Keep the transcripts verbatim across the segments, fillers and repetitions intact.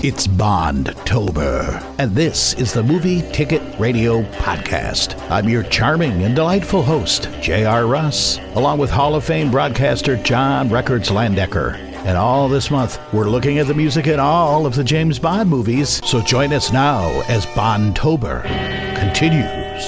It's Bond-tober, and this is the Movie Ticket Radio Podcast. I'm your charming and delightful host, J R. Russ, along with Hall of Fame broadcaster John Records Landecker. And all this month, we're looking at the music in all of the James Bond movies, so join us now as Bond-tober continues.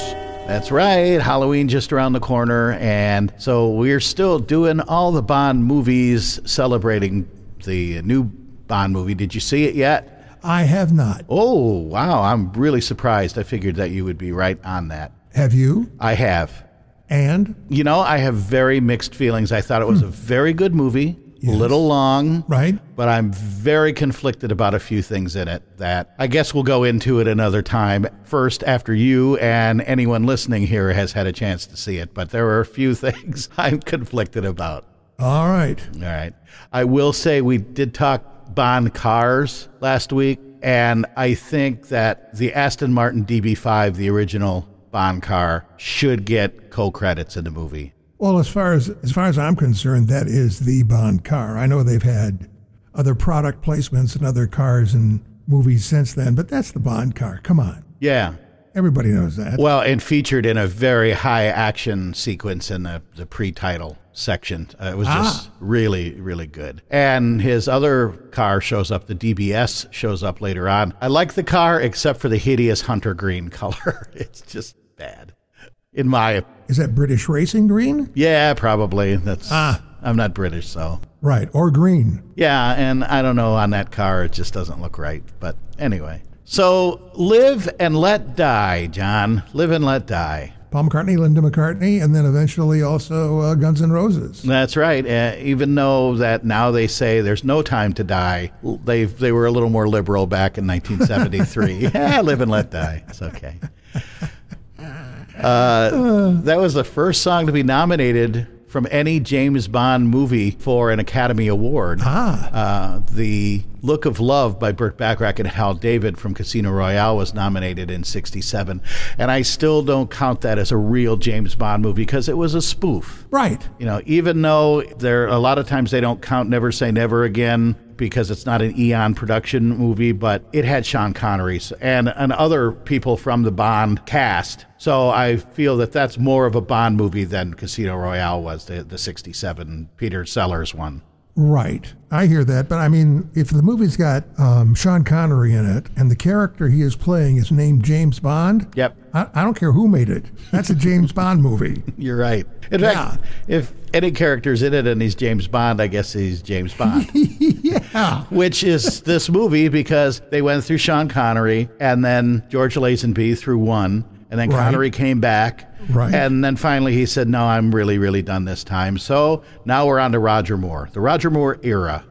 That's right, Halloween just around the corner, and so we're still doing all the Bond movies celebrating the new Bond movie. Did you see it yet? I have not. Oh, wow, I'm really surprised. I figured that you would be right on that. Have you? I have. And? You know, I have very mixed feelings. I thought it was hmm. a very good movie, yes. a little long. Right. But I'm very conflicted about a few things in it that I guess we'll go into it another time. First, after you and anyone listening here has had a chance to see it. But there are a few things I'm conflicted about. All right. All right. I will say we did talk Bond cars last week, and I think that the Aston Martin D B five, the original Bond car, should get co-credits in the movie. Well, as far as as far as I'm concerned, that is the Bond car. I know they've had other product placements and other cars and movies since then, but that's the Bond car. Come on. Yeah. Everybody knows that. Well, and featured in a very high action sequence in the, the pre-title section. Uh, it was ah. just really, really good. And his other car shows up. The D B S shows up later on. I like the car, except for the hideous hunter green color. It's just bad. In my Is that British racing green? Yeah, probably. That's ah. I'm not British, so. Right, or green. Yeah, and I don't know, on that car, it just doesn't look right. But anyway. So, live and let die, John. Live and let die. Paul McCartney, Linda McCartney, and then eventually also uh, Guns N' Roses. That's right. Uh, even though that now they say there's no time to die, they they were a little more liberal back in nineteen seventy-three. Yeah, live and let die. It's okay. Uh, that was the first song to be nominated from any James Bond movie for an Academy Award. Ah. Uh, the Look of Love by Burt Bacharach and Hal David from Casino Royale was nominated in sixty-seven. And I still don't count that as a real James Bond movie because it was a spoof. Right. You know, even though there a lot of times they don't count Never Say Never Again because it's not an Eon production movie, but it had Sean Connery and, and other people from the Bond cast. So I feel that that's more of a Bond movie than Casino Royale was, the, the sixty-seven Peter Sellers one. Right. I hear that. But I mean, if the movie's got um, Sean Connery in it and the character he is playing is named James Bond, yep. I, I don't care who made it. That's a James Bond movie. You're right. In yeah. fact, if any character's in it and he's James Bond, I guess he's James Bond. Yeah. Which is this movie because they went through Sean Connery and then George Lazenby through one. And then right. Connery came back. Right. And then finally he said, no, I'm really, really done this time. So now we're on to Roger Moore, the Roger Moore era.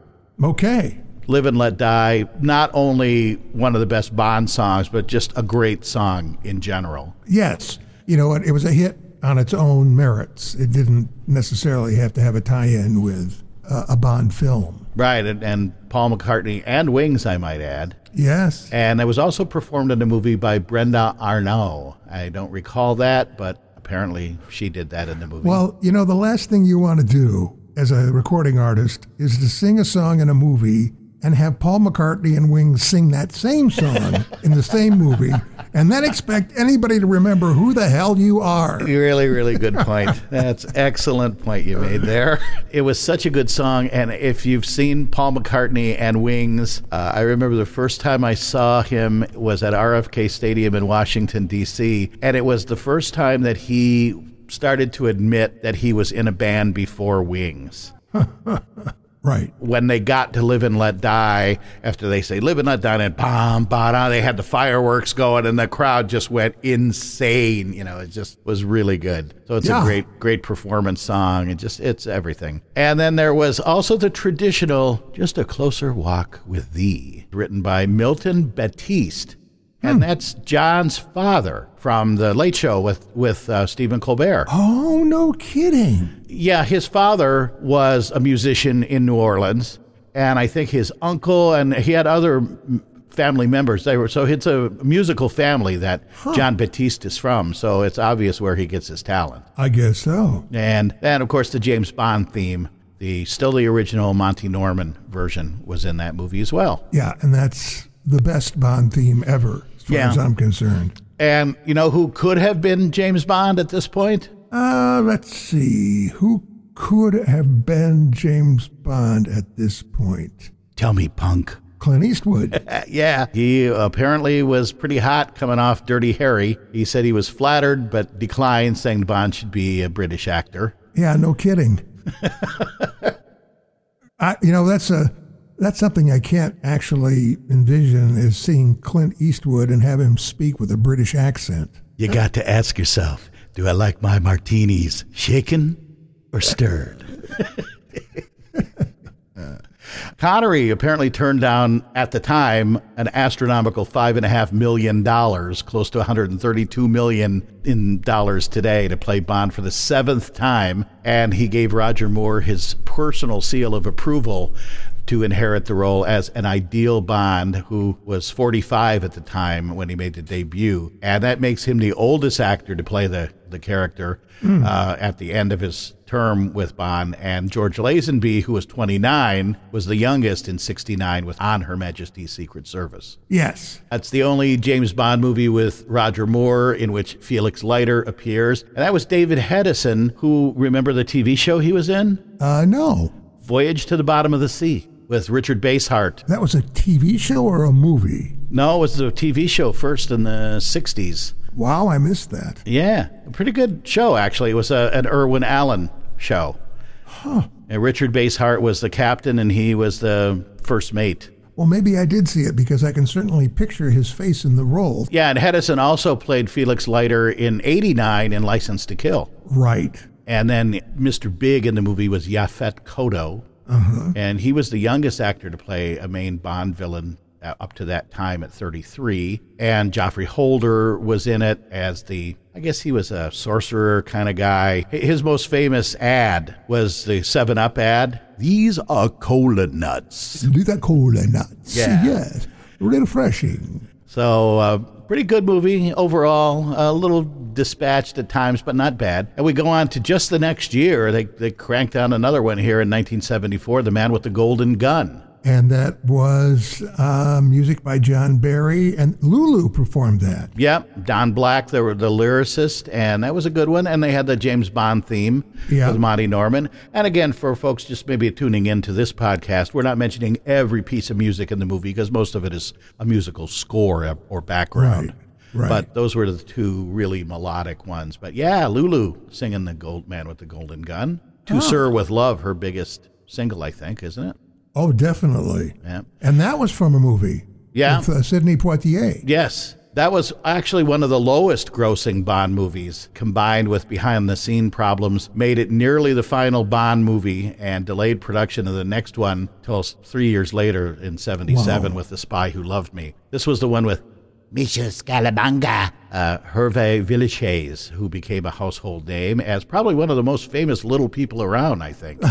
Okay. Live and Let Die, not only one of the best Bond songs, but just a great song in general. Yes. You know what? It was a hit on its own merits. It didn't necessarily have to have a tie-in with uh, a Bond film. Right. And, and Paul McCartney and Wings, I might add. Yes. And it was also performed in a movie by Brenda Arnault. I don't recall that, but apparently she did that in the movie. Well, you know, the last thing you want to do as a recording artist is to sing a song in a movie and have Paul McCartney and Wings sing that same song in the same movie and then expect anybody to remember who the hell you are. Really, really good point. That's excellent point you made there. It was such a good song, and if you've seen Paul McCartney and Wings, uh, I remember the first time I saw him was at R F K Stadium in Washington, D C, and it was the first time that he started to admit that he was in a band before Wings. Right. When they got to Live and Let Die, after they say Live and Let Die, and bam, ba-da, they had the fireworks going, and the crowd just went insane. You know, it just was really good. So it's yeah. a great, great performance song. It just, it's everything. And then there was also the traditional Just a Closer Walk with Thee, written by Milton Batiste. Hmm. And that's John's father from The Late Show with, with uh, Stephen Colbert. Oh, no kidding. Yeah, his father was a musician in New Orleans, and I think his uncle, and he had other family members. They were So it's a musical family that huh. John Batiste is from, so it's obvious where he gets his talent. I guess so. And then, of course, the James Bond theme. The still the original Monty Norman version was in that movie as well. Yeah, and that's the best Bond theme ever, as far yeah. as I'm concerned. And you know who could have been James Bond at this point? Uh, let's see. Who could have been James Bond at this point? Tell me, punk. Clint Eastwood. Yeah. He apparently was pretty hot coming off Dirty Harry. He said he was flattered, but declined, saying Bond should be a British actor. Yeah, no kidding. I, you know, that's a that's something I can't actually envision, is seeing Clint Eastwood and have him speak with a British accent. You got to ask yourself, do I like my martinis shaken or stirred? Connery apparently turned down, at the time, an astronomical five point five million dollars, close to one hundred thirty-two million dollars in dollars today, to play Bond for the seventh time, and he gave Roger Moore his personal seal of approval to inherit the role as an ideal Bond, who was forty-five at the time when he made the debut. And that makes him the oldest actor to play the, the character mm. uh, at the end of his term with Bond. And George Lazenby, who was twenty-nine, was the youngest in sixty-nine with On Her Majesty's Secret Service. Yes. That's the only James Bond movie with Roger Moore in which Felix Leiter appears. And that was David Hedison, who, remember the T V show he was in? Uh, no. Voyage to the Bottom of the Sea, with Richard Basehart. That was a T V show or a movie? No, it was a T V show first in the sixties. Wow, I missed that. Yeah, a pretty good show, actually. It was a, an Irwin Allen show. Huh. And Richard Basehart was the captain, and he was the first mate. Well, maybe I did see it, because I can certainly picture his face in the role. Yeah, and Hedison also played Felix Leiter in eighty-nine in License to Kill. Right. And then Mister Big in the movie was Yaphet Kotto. Uh-huh. And he was the youngest actor to play a main Bond villain up to that time at thirty-three. And Geoffrey Holder was in it as the, I guess he was a sorcerer kind of guy. His most famous ad was the seven up ad. These are cola nuts. These are cola nuts. Yeah. Yes. Really refreshing. So, uh, pretty good movie overall. A little dispatched at times, but not bad. And we go on to just the next year. They they cranked out another one here in nineteen seventy-four, The Man with the Golden Gun. And that was uh, music by John Barry, and Lulu performed that. Yep, Don Black, the, the lyricist, and that was a good one. And they had the James Bond theme yeah. with Monty Norman. And again, for folks just maybe tuning into this podcast, we're not mentioning every piece of music in the movie, because most of it is a musical score or background. Right. Right. But those were the two really melodic ones. But yeah, Lulu singing the Gold Man with the Golden Gun. To oh. Sir With Love, her biggest single, I think, isn't it? Oh, definitely. Yeah. And that was from a movie. Yeah. With uh, Sidney Poitier. Yes. That was actually one of the lowest grossing Bond movies, combined with behind-the-scene problems, made it nearly the final Bond movie and delayed production of the next one till three years later in seventy-seven wow. with The Spy Who Loved Me. This was the one with Misha Scalabanga, uh, Hervé Villechaize, who became a household name as probably one of the most famous little people around, I think.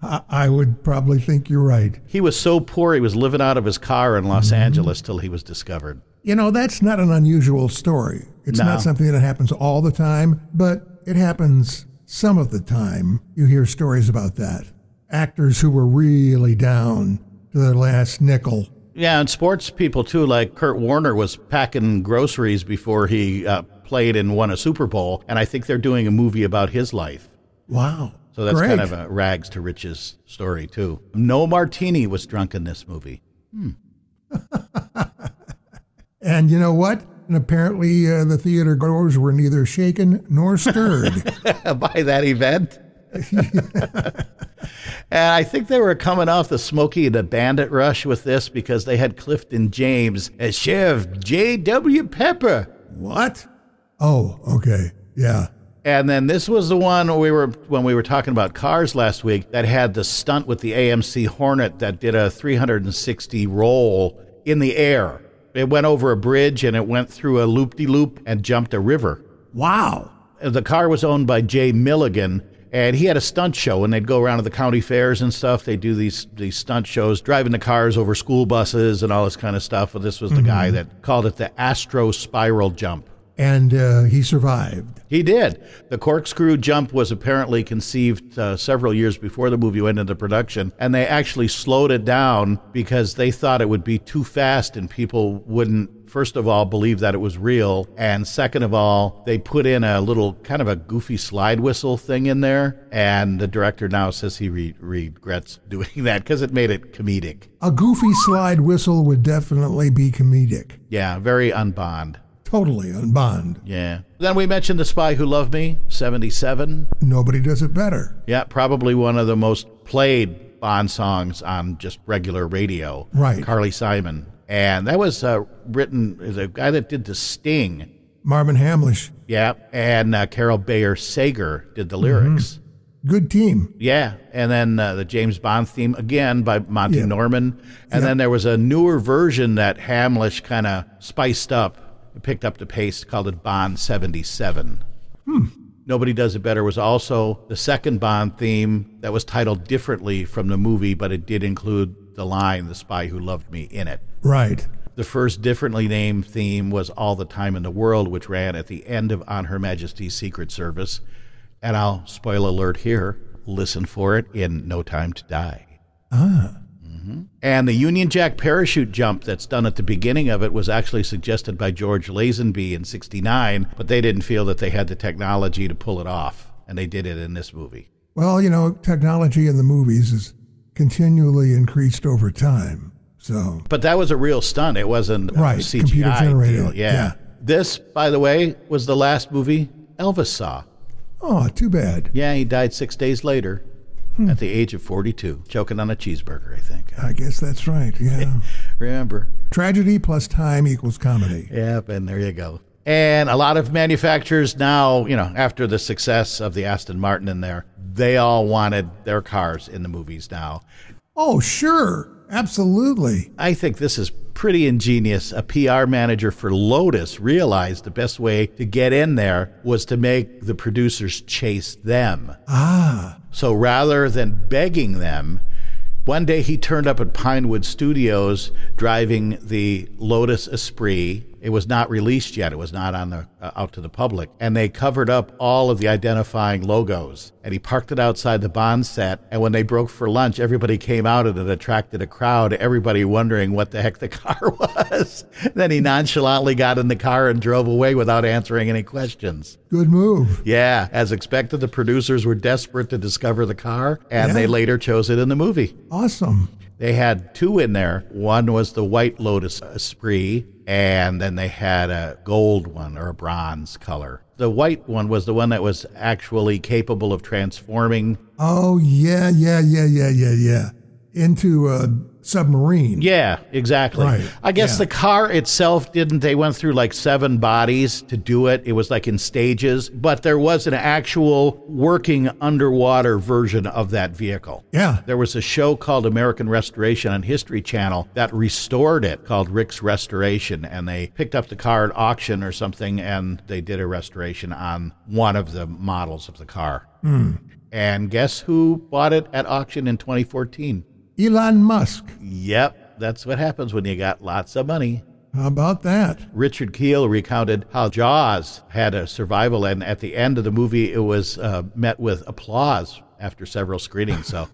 I would probably think you're right. He was so poor, he was living out of his car in Los mm-hmm. Angeles till he was discovered. You know, that's not an unusual story. It's no. not something that happens all the time, but it happens some of the time. You hear stories about that. Actors who were really down to their last nickel. Yeah, and sports people, too, like Kurt Warner was packing groceries before he uh, played and won a Super Bowl, and I think they're doing a movie about his life. Wow. So that's Great. Kind of a rags-to-riches story, too. No martini was drunk in this movie. Hmm. And you know what? And apparently uh, the theater goers were neither shaken nor stirred. By that event? And I think they were coming off the Smokey and the Bandit rush with this, because they had Clifton James as Sheriff J W Pepper. What? Oh, okay. Yeah. And then this was the one we were when we were talking about cars last week that had the stunt with the A M C Hornet that did a three hundred sixty roll in the air. It went over a bridge and it went through a loop-de-loop and jumped a river. Wow. The car was owned by Jay Milligan. And he had a stunt show, and they'd go around to the county fairs and stuff. They'd do these these stunt shows, driving the cars over school buses and all this kind of stuff. Well, this was the mm-hmm. guy that called it the Astro Spiral Jump. and uh, he survived. He did. The corkscrew jump was apparently conceived uh, several years before the movie went into production, and they actually slowed it down because they thought it would be too fast and people wouldn't, first of all, believe that it was real, and second of all, they put in a little kind of a goofy slide whistle thing in there, and the director now says he re- regrets doing that because it made it comedic. A goofy slide whistle would definitely be comedic. Yeah, very un-Bond. Totally un-Bond. Yeah. Then we mentioned The Spy Who Loved Me, seventy-seven. Nobody does it better. Yeah, probably one of the most played Bond songs on just regular radio. Right. Carly Simon. And that was uh, written as a guy that did The Sting. Marvin Hamlisch. Yeah, and uh, Carol Bayer Sager did the lyrics. Mm-hmm. Good team. Yeah, and then uh, the James Bond theme, again, by Monty yep. Norman. And yep. then there was a newer version that Hamlisch kind of spiced up, picked up the pace, called it Bond seventy-seven. Hmm. Nobody Does It Better was also the second Bond theme that was titled differently from the movie, but it did include the line, The Spy Who Loved Me, in it. Right. The first differently named theme was All the Time in the World, which ran at the end of On Her Majesty's Secret Service. And I'll, spoiler alert here, listen for it in No Time to Die. Ah. And the Union Jack parachute jump that's done at the beginning of it was actually suggested by George Lazenby in sixty-nine, but they didn't feel that they had the technology to pull it off, and they did it in this movie. Well, you know, technology in the movies is continually increased over time, so... But that was a real stunt. It wasn't right, a C G I computer generated deal. Yeah. yeah. This, by the way, was the last movie Elvis saw. Oh, too bad. Yeah, he died six days later. At the age of forty-two, choking on a cheeseburger, I think. I guess that's right, yeah. Remember. Tragedy plus time equals comedy. Yep, and there you go. And a lot of manufacturers now, you know, after the success of the Aston Martin in there, they all wanted their cars in the movies now. Oh, sure. Absolutely. I think this is pretty ingenious. A P R manager for Lotus realized the best way to get in there was to make the producers chase them. Ah. So rather than begging them, one day he turned up at Pinewood Studios driving the Lotus Esprit. It was not released yet. It was not on the uh, out to the public. And they covered up all of the identifying logos. And he parked it outside the Bond set. And when they broke for lunch, everybody came out and it attracted a crowd, everybody wondering what the heck the car was. Then he nonchalantly got in the car and drove away without answering any questions. Good move. Yeah. As expected, the producers were desperate to discover the car, and yeah. they later chose it in the movie. Awesome. They had two in there. One was the white Lotus Esprit, and then they had a gold one or a bronze color. The white one was the one that was actually capable of transforming. Oh, yeah, yeah, yeah, yeah, yeah, yeah. Into a submarine. Yeah, exactly. Right. I guess yeah. the car itself didn't. They went through like seven bodies to do it. It was like in stages, but there was an actual working underwater version of that vehicle. Yeah. There was a show called American Restoration on History Channel that restored it, called Rick's Restoration, and they picked up the car at auction or something, and they did a restoration on one of the models of the car. Mm. And guess who bought it at auction in twenty fourteen? Elon Musk. Yep, that's what happens when you got lots of money. How about that? Richard Kiel recounted how Jaws had a survival, and at the end of the movie, it was uh, met with applause after several screenings. So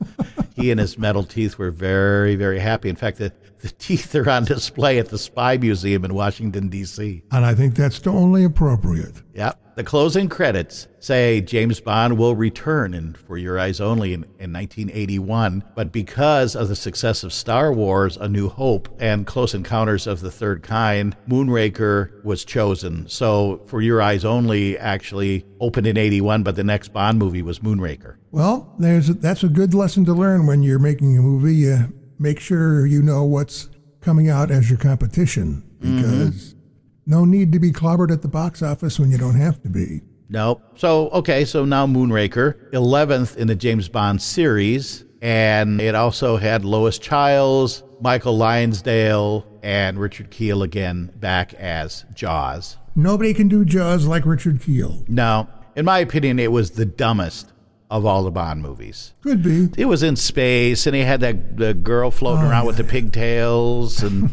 he and his metal teeth were very, very happy. In fact, the, the teeth are on display at the Spy Museum in Washington, D C And I think that's only appropriate. Yep. The closing credits say James Bond will return in For Your Eyes Only in, in nineteen eighty-one, but because of the success of Star Wars, A New Hope, and Close Encounters of the Third Kind, Moonraker was chosen. So For Your Eyes Only actually opened in eighty-one, but the next Bond movie was Moonraker. Well, there's a, that's a good lesson to learn when you're making a movie. You make sure you know what's coming out as your competition, because... Mm-hmm. No need to be clobbered at the box office when you don't have to be. Nope. So, okay, so now Moonraker, eleventh in the James Bond series, and it also had Lois Childs, Michael Linsdale, and Richard Kiel again back as Jaws. Nobody can do Jaws like Richard Kiel. No. In my opinion, it was the dumbest of all the Bond movies. Could be. It was in space, and he had that the girl floating oh, around yeah. with the pigtails, and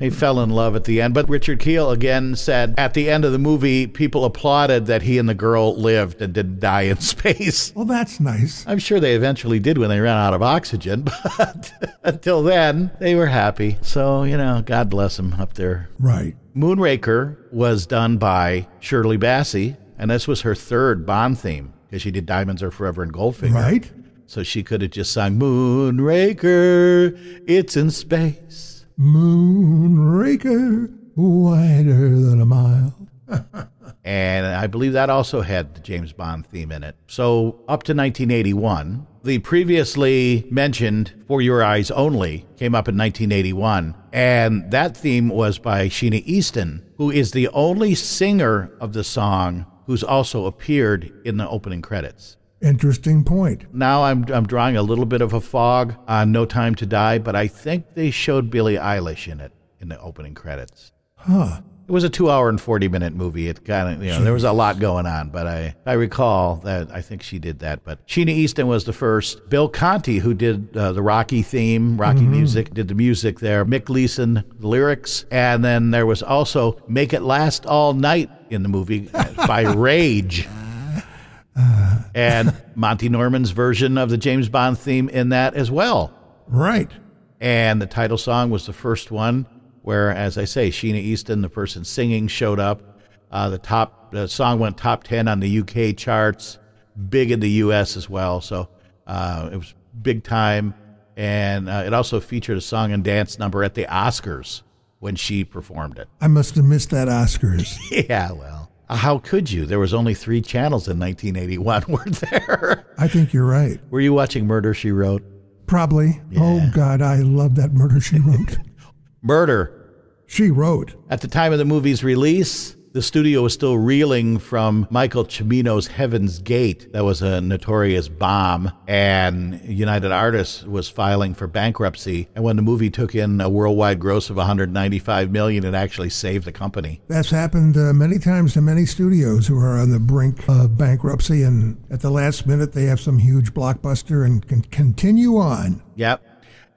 he fell in love at the end. But Richard Kiel, again, said at the end of the movie, people applauded that he and the girl lived and didn't die in space. Well, that's nice. I'm sure they eventually did when they ran out of oxygen, but until then, they were happy. So, you know, God bless them up there. Right. Moonraker was done by Shirley Bassey, and this was her third Bond theme, because she did Diamonds Are Forever and Goldfinger. Right. So she could have just sung, Moonraker, it's in space. Moonraker, wider than a mile. And I believe that also had the James Bond theme in it. So up to nineteen eighty-one, the previously mentioned For Your Eyes Only came up in nineteen eighty-one, and that theme was by Sheena Easton, who is the only singer of the song who's also appeared in the opening credits. Interesting point. Now I'm I'm drawing a little bit of a fog on No Time to Die, but I think they showed Billie Eilish in it in the opening credits. Huh. It was a two-hour and forty-minute movie. It kind of, you know, there was a lot going on, but I, I recall that I think she did that. But Sheena Easton was the first. Bill Conti, who did uh, the Rocky theme, Rocky mm-hmm. music, did the music there. Mick Leeson, the lyrics. And then there was also Make It Last All Night in the movie by Rage. Uh, and Monty Norman's version of the James Bond theme in that as well. Right. And the title song was the first one where, as I say, Sheena Easton, the person singing, showed up. Uh, the top the song went top ten on the U K charts, big in the U S as well. So uh, it was big time. And uh, it also featured a song and dance number at the Oscars when she performed it. I must have missed that Oscars. Yeah, well, how could you? There was only three channels in nineteen eighty-one, weren't there? I think you're right. Were you watching Murder, She Wrote? Probably. Yeah. Oh, God, I love that Murder, She Wrote. Murder, She Wrote. At the time of the movie's release, the studio was still reeling from Michael Cimino's Heaven's Gate. That was a notorious bomb, and United Artists was filing for bankruptcy. And when the movie took in a worldwide gross of one hundred ninety-five million dollars, it actually saved the company. That's happened uh, many times to many studios who are on the brink of bankruptcy, and at the last minute they have some huge blockbuster and can continue on. Yep.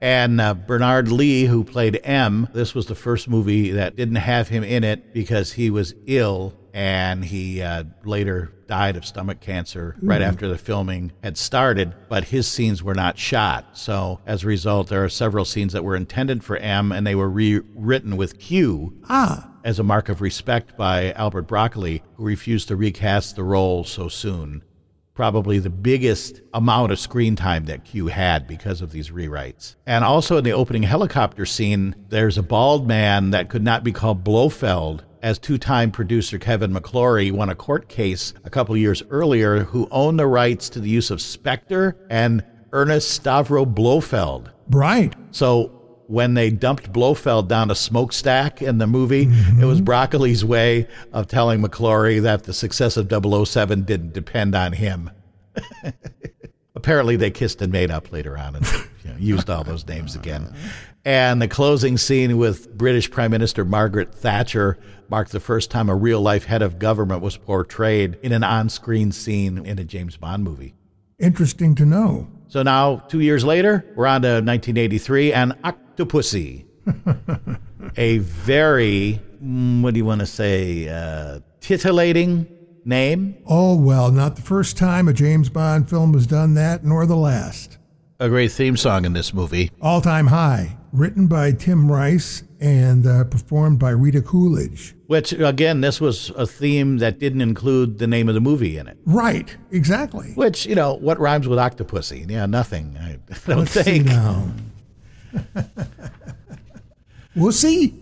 And uh, Bernard Lee, who played M, this was the first movie that didn't have him in it because he was ill, and he uh, later died of stomach cancer right mm. after the filming had started, but his scenes were not shot. So as a result, there are several scenes that were intended for M, and they were rewritten with Q ah. as a mark of respect by Albert Broccoli, who refused to recast the role so soon. Probably the biggest amount of screen time that Q had because of these rewrites. And also in the opening helicopter scene, there's a bald man that could not be called Blofeld, as two-time producer Kevin McClory won a court case a couple years earlier who owned the rights to the use of Spectre and Ernest Stavro Blofeld. Right. So when they dumped Blofeld down a smokestack in the movie, mm-hmm. it was Broccoli's way of telling McClory that the success of double oh seven didn't depend on him. Apparently they kissed and made up later on and you know, used all those names again. And the closing scene with British Prime Minister Margaret Thatcher marked the first time a real-life head of government was portrayed in an on-screen scene in a James Bond movie. Interesting to know. So now, two years later, we're on to nineteen eighty-three, and Octopussy, a very, what do you want to say, uh, titillating name. Oh, well, not the first time a James Bond film has done that, nor the last. A great theme song in this movie. All Time High, written by Tim Rice and uh, performed by Rita Coolidge. Which, again, this was a theme that didn't include the name of the movie in it. Right, exactly. Which, you know, what rhymes with octopussy? Yeah, nothing, I don't Let's think. Wussy?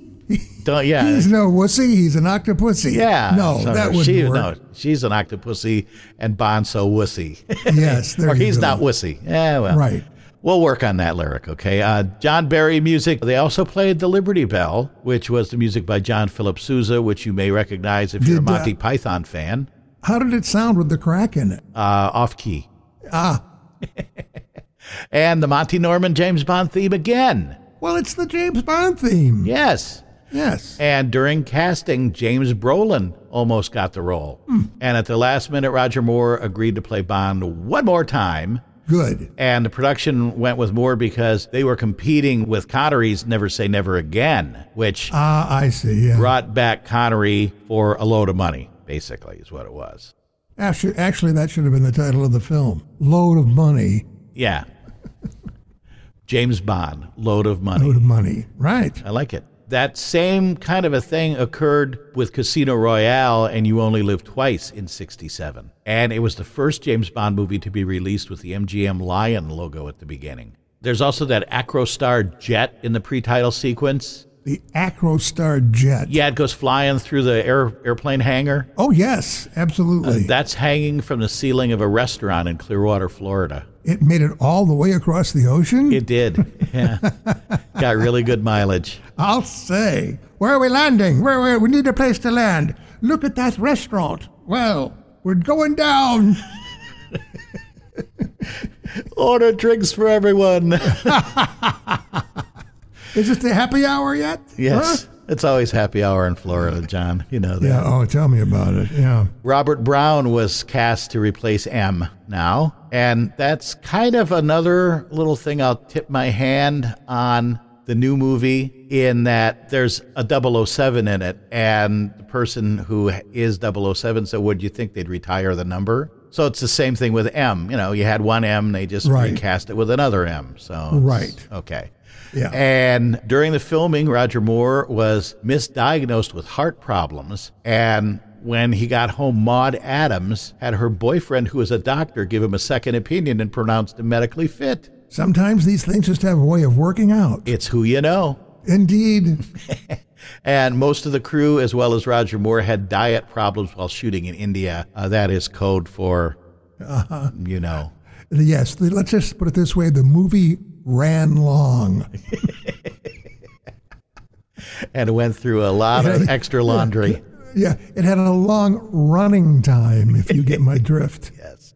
Don't, yeah. He's no wussy, he's an octopussy. Yeah. No, so that wouldn't she, work. No, she's an octopussy and Bond's so wussy. Yes, there Or you he's go. Not wussy. Yeah, well. Right. We'll work on that lyric, okay? Uh, John Barry music. They also played The Liberty Bell, which was the music by John Philip Sousa, which you may recognize if did, you're a Monty uh, Python fan. How did it sound with the crack in it? Uh, off key. Ah. And the Monty Norman James Bond theme again. Well, it's the James Bond theme. Yes. Yes. And during casting, James Brolin almost got the role. Hmm. And at the last minute, Roger Moore agreed to play Bond one more time. Good. And the production went with Moore because they were competing with Connery's Never Say Never Again, which ah, I see, yeah. brought back Connery for a load of money, basically, is what it was. Actually, actually, that should have been the title of the film, Load of Money. Yeah. James Bond, Load of Money. Load of Money, right. I like it. That same kind of a thing occurred with Casino Royale and You Only Live Twice in sixty-seven. And it was the first James Bond movie to be released with the M G M Lion logo at the beginning. There's also that Acrostar jet in the pre-title sequence. The Acrostar jet. Yeah, it goes flying through the air, airplane hangar. Oh, yes, absolutely. Uh, that's hanging from the ceiling of a restaurant in Clearwater, Florida. It made it all the way across the ocean? It did, yeah. Got really good mileage. I'll say. Where are we landing? Where, where we need a place to land. Look at that restaurant. Well, we're going down. Order drinks for everyone. Is it the happy hour yet? Yes. Huh? It's always happy hour in Florida, John. You know that. Yeah, oh, tell me about it, yeah. Robert Brown was cast to replace M now, and that's kind of another little thing I'll tip my hand on the new movie in that there's a double oh seven in it, and the person who is double oh seven said, would you think they'd retire the number? So it's the same thing with M. You know, you had one M, they just right. recast it with another M. So right. Okay. Yeah. And during the filming, Roger Moore was misdiagnosed with heart problems. And when he got home, Maude Adams had her boyfriend, who was a doctor, give him a second opinion and pronounced him medically fit. Sometimes these things just have a way of working out. It's who you know. Indeed. And most of the crew, as well as Roger Moore, had diet problems while shooting in India. Uh, that is code for, uh-huh. you know. Yes. Let's just put it this way. The movie ran long. And went through a lot of extra laundry. Yeah, it had a long running time, if you get my drift. Yes.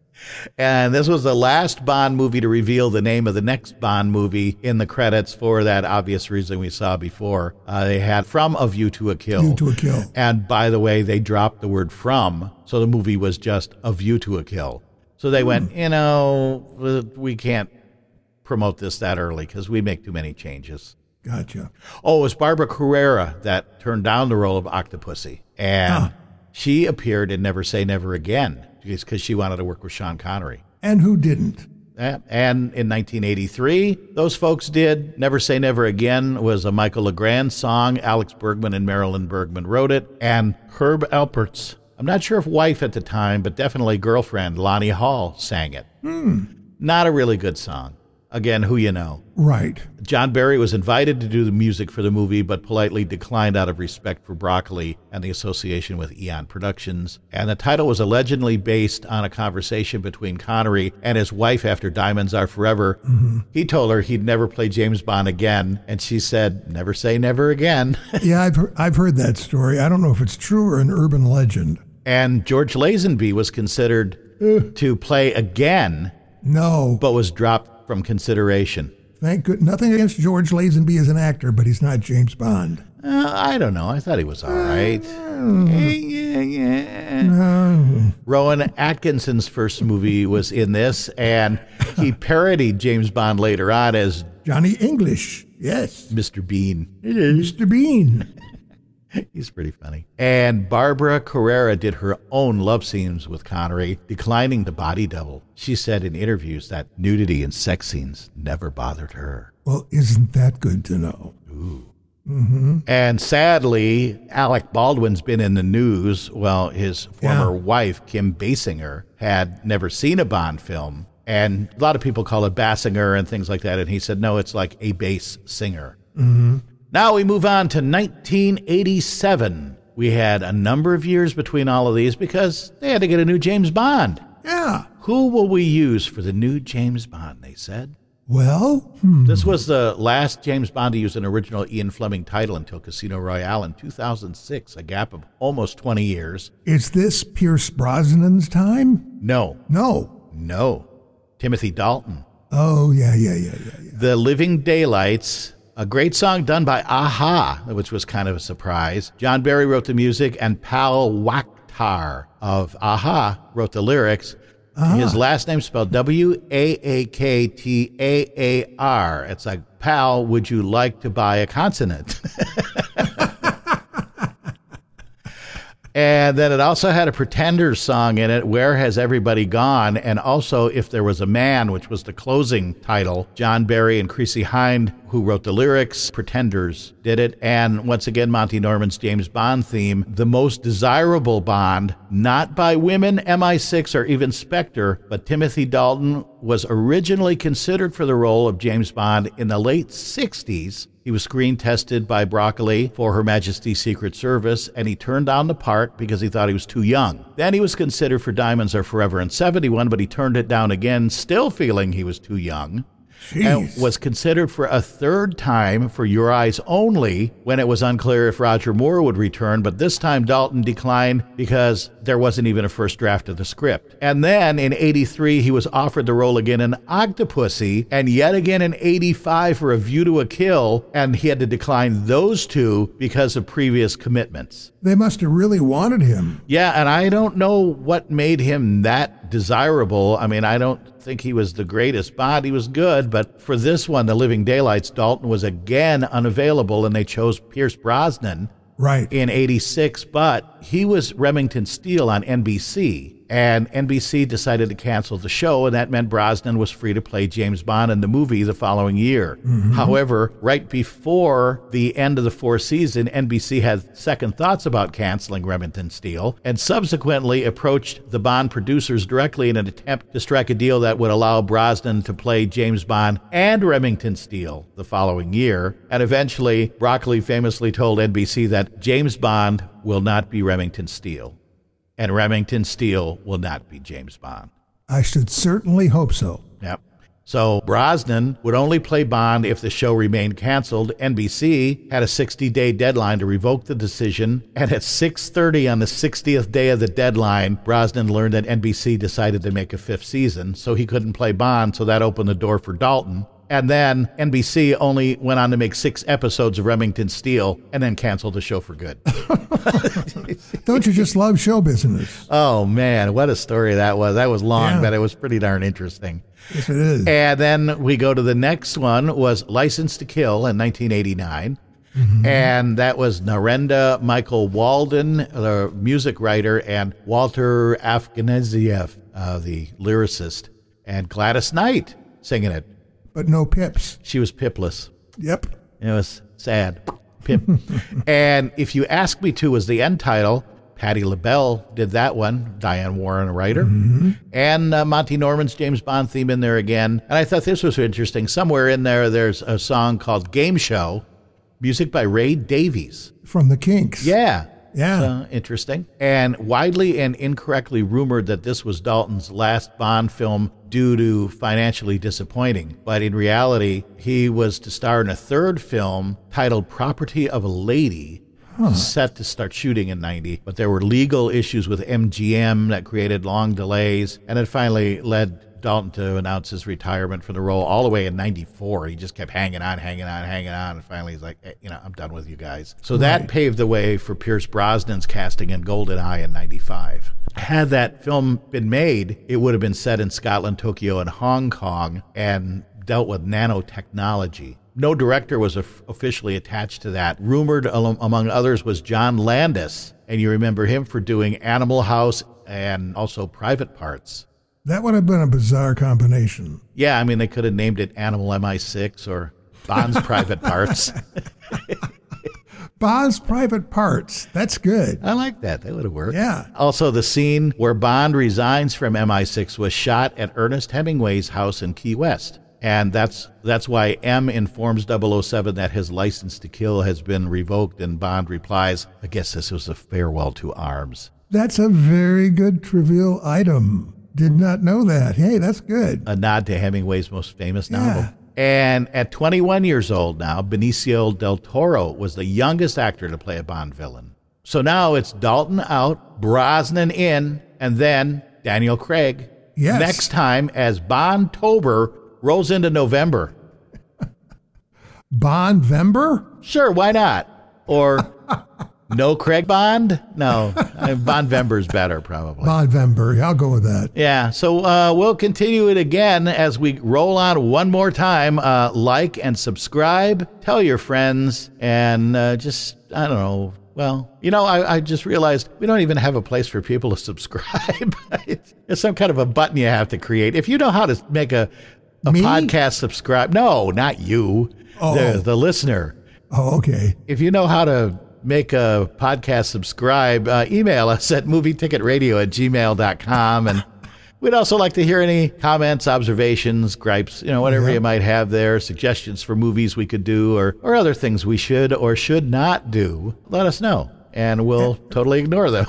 And this was the last Bond movie to reveal the name of the next Bond movie in the credits for that obvious reason we saw before. Uh, they had From A View to a Kill. View to a Kill. And by the way, they dropped the word from, so the movie was just A View to a Kill. So they went, mm. you know, we can't promote this that early because we make too many changes. Gotcha. Oh, it was Barbara Carrera that turned down the role of Octopussy. And huh. she appeared in Never Say Never Again because she wanted to work with Sean Connery. And who didn't? And in nineteen eighty-three, those folks did. Never Say Never Again was a Michael Legrand song. Alex Bergman and Marilyn Bergman wrote it. And Herb Alpert's, I'm not sure if wife at the time, but definitely girlfriend, Lonnie Hall, sang it. Hmm. Not a really good song. Again, who you know. Right. John Barry was invited to do the music for the movie, but politely declined out of respect for Broccoli and the association with Eon Productions. And the title was allegedly based on a conversation between Connery and his wife after Diamonds Are Forever. Mm-hmm. He told her he'd never play James Bond again, and she said, never say never again. Yeah, I've he- I've heard that story. I don't know if it's true or an urban legend. And George Lazenby was considered to play again. No. But was dropped from consideration. Thank goodness. Nothing against George Lazenby as an actor, but he's not James Bond. Uh, I don't know. I thought he was all right. Uh, yeah, yeah, yeah. Uh, Rowan Atkinson's first movie was in this, and he parodied James Bond later on as Johnny English. Yes. Mister Bean. It is. Mister Bean. He's pretty funny. And Barbara Carrera did her own love scenes with Connery, declining the body double. She said in interviews that nudity and sex scenes never bothered her. Well, isn't that good to know? Ooh. Mm-hmm. And sadly, Alec Baldwin's been in the news. Well, his former yeah. wife, Kim Basinger, had never seen a Bond film. And a lot of people call it Basinger and things like that. And he said, no, it's like a bass singer. Mm-hmm. Now we move on to nineteen eighty-seven. We had a number of years between all of these because they had to get a new James Bond. Yeah. Who will we use for the new James Bond, they said. Well, hmm. This was the last James Bond to use an original Ian Fleming title until Casino Royale in two thousand six, a gap of almost twenty years. Is this Pierce Brosnan's time? No. No. No. Timothy Dalton. Oh, yeah, yeah, yeah, yeah. yeah. The Living Daylights A great song done by Aha, which was kind of a surprise. John Barry wrote the music, and Pal Wakhtar of Aha wrote the lyrics. Uh-huh. His last name spelled W A A K T A A R. It's like, pal, would you like to buy a consonant? And then it also had a Pretenders song in it, Where Has Everybody Gone? And also If There Was a Man, which was the closing title. John Barry and Creasy Hind, who wrote the lyrics, Pretenders did it. And once again, Monty Norman's James Bond theme, The Most Desirable Bond, not by women, M I six, or even Spectre, but Timothy Dalton was originally considered for the role of James Bond in the late sixties. He was screen tested by Broccoli for Her Majesty's Secret Service, and he turned down the part because he thought he was too young. Then he was considered for Diamonds Are Forever in seventy-one, but he turned it down again, still feeling he was too young. Jeez. And was considered for a third time for Your Eyes Only, when it was unclear if Roger Moore would return, but this time Dalton declined because there wasn't even a first draft of the script. And then in eighty-three, he was offered the role again in Octopussy, and yet again in eighty-five for A View to a Kill, and he had to decline those two because of previous commitments. They must have really wanted him. Yeah, and I don't know what made him that desirable. I mean, I don't think he was the greatest Bond. He was good, but for this one, The Living Daylights, Dalton was again unavailable, and they chose Pierce Brosnan right in eighty-six, but he was Remington Steele on N B C, and N B C decided to cancel the show, and that meant Brosnan was free to play James Bond in the movie the following year. Mm-hmm. However, right before the end of the fourth season, N B C had second thoughts about canceling Remington Steele, and subsequently approached the Bond producers directly in an attempt to strike a deal that would allow Brosnan to play James Bond and Remington Steele the following year, and eventually Broccoli famously told N B C that James Bond will not be Remington Steele, and Remington Steele will not be James Bond. I should certainly hope so. Yep. So Brosnan would only play Bond if the show remained canceled. N B C had a sixty-day deadline to revoke the decision, and at six thirty on the sixtieth day of the deadline, Brosnan learned that N B C decided to make a fifth season, so he couldn't play Bond, so that opened the door for Dalton. And then N B C only went on to make six episodes of Remington Steele and then canceled the show for good. Don't you just love show business? Oh, man, what a story that was. That was long, yeah. But it was pretty darn interesting. Yes, it is. And then we go to the next one, was License to Kill in nineteen eighty-nine. Mm-hmm. And that was Narendra Michael Walden, the music writer, and Walter Afanassiev, uh, the lyricist, and Gladys Knight singing it. But no Pips. She was pipless. Yep. It was sad. Pip. And If You Ask Me To was the end title. Patti LaBelle did that one. Diane Warren, a writer. Mm-hmm. And uh, Monty Norman's James Bond theme in there again. And I thought this was interesting. Somewhere in there, there's a song called Game Show, music by Ray Davies. From the Kinks. Yeah. Yeah. Uh, interesting. And widely and incorrectly rumored that this was Dalton's last Bond film due to financially disappointing. But in reality, he was to star in a third film titled Property of a Lady, huh. set to start shooting in ninety. But there were legal issues with M G M that created long delays, and it finally led Dalton to announce his retirement from the role all the way in ninety-four. He just kept hanging on, hanging on, hanging on, and finally he's like, hey, you know, I'm done with you guys. So right. That paved the way for Pierce Brosnan's casting in GoldenEye in ninety-five. Had that film been made, it would have been set in Scotland, Tokyo, and Hong Kong, and dealt with nanotechnology. No director was officially attached to that. Rumored, among others, was John Landis, and you remember him for doing Animal House and also Private Parts. That would have been a bizarre combination. Yeah, I mean, they could have named it Animal M I six or Bond's Private Parts. Bond's Private Parts. That's good. I like that. That would have worked. Yeah. Also, the scene where Bond resigns from M I six was shot at Ernest Hemingway's house in Key West. And that's that's why M informs double oh seven that his license to kill has been revoked, and Bond replies, I guess this was a farewell to arms. That's a very good trivial item. Did not know that. Hey, that's good. A nod to Hemingway's most famous yeah. novel. And at twenty-one years old now, Benicio del Toro was the youngest actor to play a Bond villain. So now it's Dalton out, Brosnan in, and then Daniel Craig. Yes. Next time as Bond-tober rolls into November. Bond-vember? Sure, why not? Or no Craig Bond? No, I mean, Bond-vember's better, probably. Bond-vember, I'll go with that. Yeah, so uh, we'll continue it again as we roll on one more time. Uh, like and subscribe, tell your friends, and uh, just, I don't know, well, you know, I, I just realized we don't even have a place for people to subscribe. It's, it's some kind of a button you have to create. If you know how to make a, a podcast subscribe. No, not you. Oh. The, the listener. Oh, okay. If you know how to make a podcast subscribe, uh, email us at movieticket radio at gmail dot com. And we'd also like to hear any comments, observations, gripes, you know, whatever yeah. you might have there, suggestions for movies we could do or, or other things we should or should not do. Let us know, and we'll totally ignore them.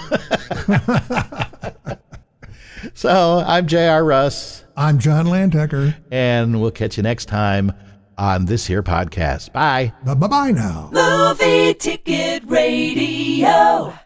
So I'm J R. Russ. I'm John Landecker. And we'll catch you next time on this here podcast. Bye. Bye-bye now. Movie Ticket Radio.